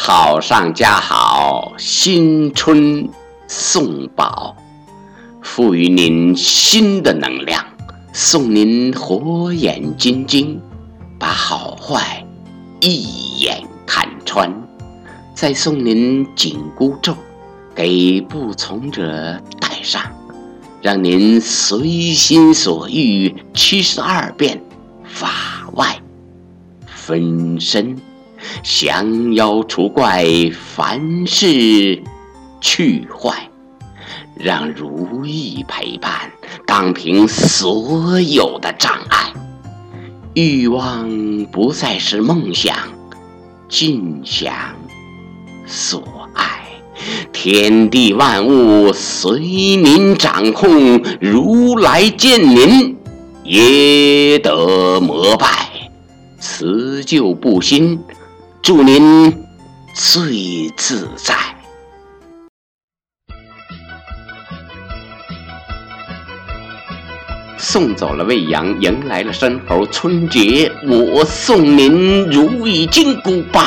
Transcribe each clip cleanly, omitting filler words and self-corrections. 好上加好，新春送宝，赋予您新的能量，送您火眼金睛，把好坏一眼看穿，再送您紧箍咒，给不从者戴上，让您随心所欲，72变法外分身，降妖除怪，凡事去坏，让如意陪伴，荡平所有的障碍。欲望不再是梦想，尽享所爱。天地万物随您掌控，如来见您也得膜拜，辞旧布新，祝您最自在。送走了未央，迎来了申猴，春节我送您如意金箍棒，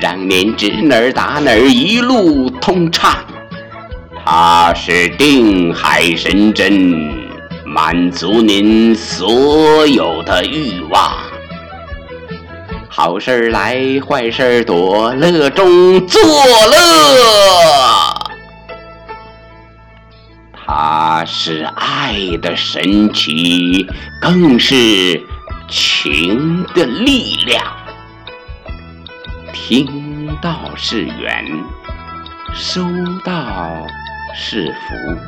让您指哪儿打哪儿一路通畅。它是定海神针，满足您所有的欲望。好事来，坏事躲，乐中作乐。它是爱的神奇，更是情的力量。听到是缘，收到是福，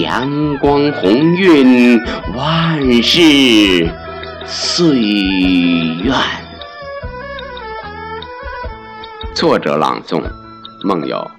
祥光鸿运，万事遂愿。作者朗诵：梦友。